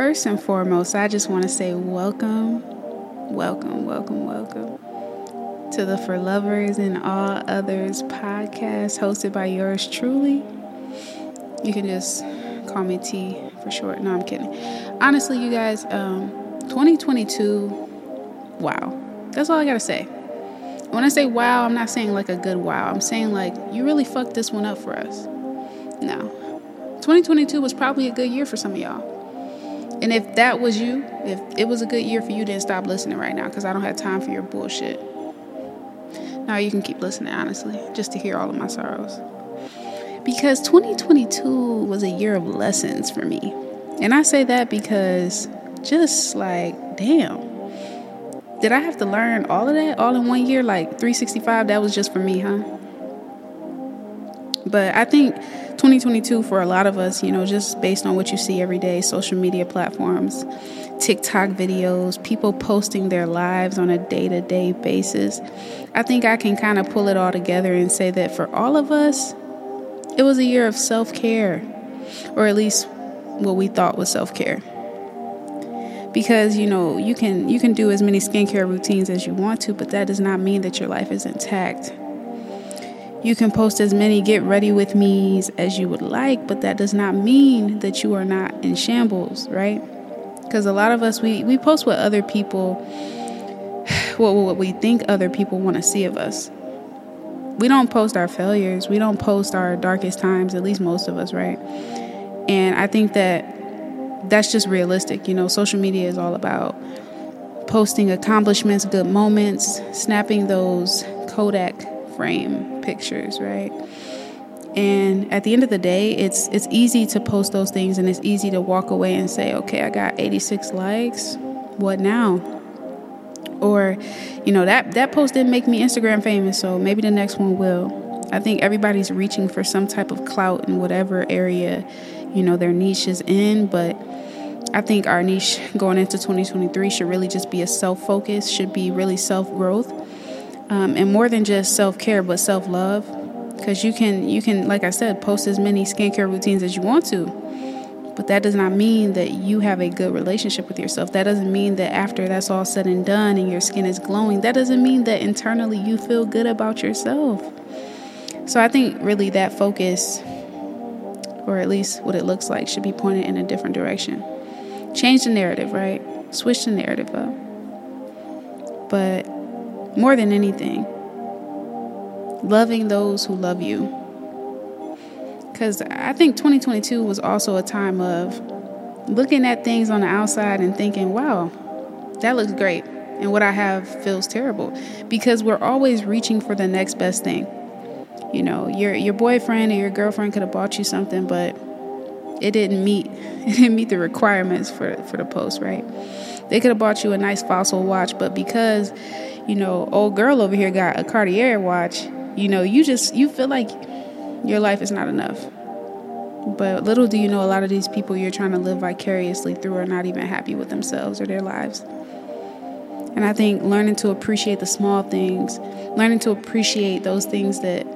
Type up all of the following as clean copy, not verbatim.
First and foremost, I just want to say welcome to the For Lovers and All Others podcast, hosted by yours truly. You can just call me T for short. No, I'm kidding. Honestly, you guys, 2022, wow. That's all I got to say. When I say wow, I'm not saying like a good wow. I'm saying like, you really fucked this one up for us. No. 2022 was probably a good year for some of y'all. And if that was you, if it was a good year for you, then stop listening right now, because I don't have time for your bullshit. Now you can keep listening, honestly, just to hear all of my sorrows. Because 2022 was a year of lessons for me. And I say that because just like, damn, did I have to learn all of that all in one year? Like 365, that was just for me, huh? But I think 2022 for a lot of us, you know, just based on what you see every day, social media platforms, TikTok videos, people posting their lives on a day-to-day basis, I think I can kind of pull it all together and say that for all of us, it was a year of self-care, or at least what we thought was self-care. Because, you know, you can do as many skincare routines as you want to, but that does not mean that your life is intact. You can post as many get ready with me's as you would like, but that does not mean that you are not in shambles, right? Because a lot of us, we post what other people, what we think other people want to see of us. We don't post our failures. We don't post our darkest times, at least most of us, right? And I think that's just realistic. You know, social media is all about posting accomplishments, good moments, snapping those Kodak frame pictures, right? And at the end of the day, it's easy to post those things, and it's easy to walk away and say, okay, I got 86 likes, what now? Or, you know, that post didn't make me Instagram famous, so maybe the next one will. I think everybody's reaching for some type of clout in whatever area, you know, their niche is in, but I think our niche going into 2023 should really just be a self-focus, should be really self-growth. And more than just self-care, but self-love, because you can, like I said, post as many skincare routines as you want to, but that does not mean that you have a good relationship with yourself. That doesn't mean that after that's all said and done and your skin is glowing, that doesn't mean that internally you feel good about yourself. So I think really that focus, or at least what it looks like, should be pointed in a different direction. Change the narrative, right? Switch the narrative up. But more than anything, loving those who love you. Because I think 2022 was also a time of looking at things on the outside and thinking, wow, that looks great, and what I have feels terrible. Because we're always reaching for the next best thing. You know, your boyfriend or your girlfriend could have bought you something, but it didn't meet the requirements for the post, right? They could have bought you a nice Fossil watch, but because, you know, old girl over here got a Cartier watch, you know, you feel like your life is not enough. But little do you know, a lot of these people you're trying to live vicariously through are not even happy with themselves or their lives. And I think learning to appreciate the small things, learning to appreciate those things that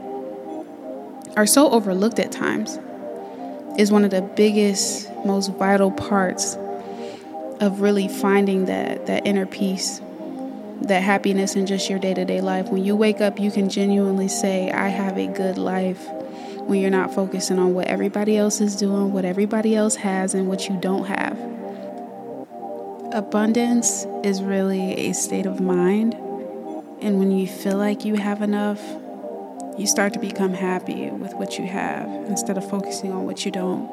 are so overlooked at times, is one of the biggest, most vital parts of really finding that inner peace, that happiness in just your day-to-day life. When you wake up, you can genuinely say, I have a good life, when you're not focusing on what everybody else is doing, what everybody else has, and what you don't have. Abundance is really a state of mind, and when you feel like you have enough, you start to become happy with what you have instead of focusing on what you don't.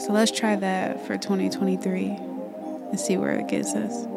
So let's try that for 2023 and see where it gets us.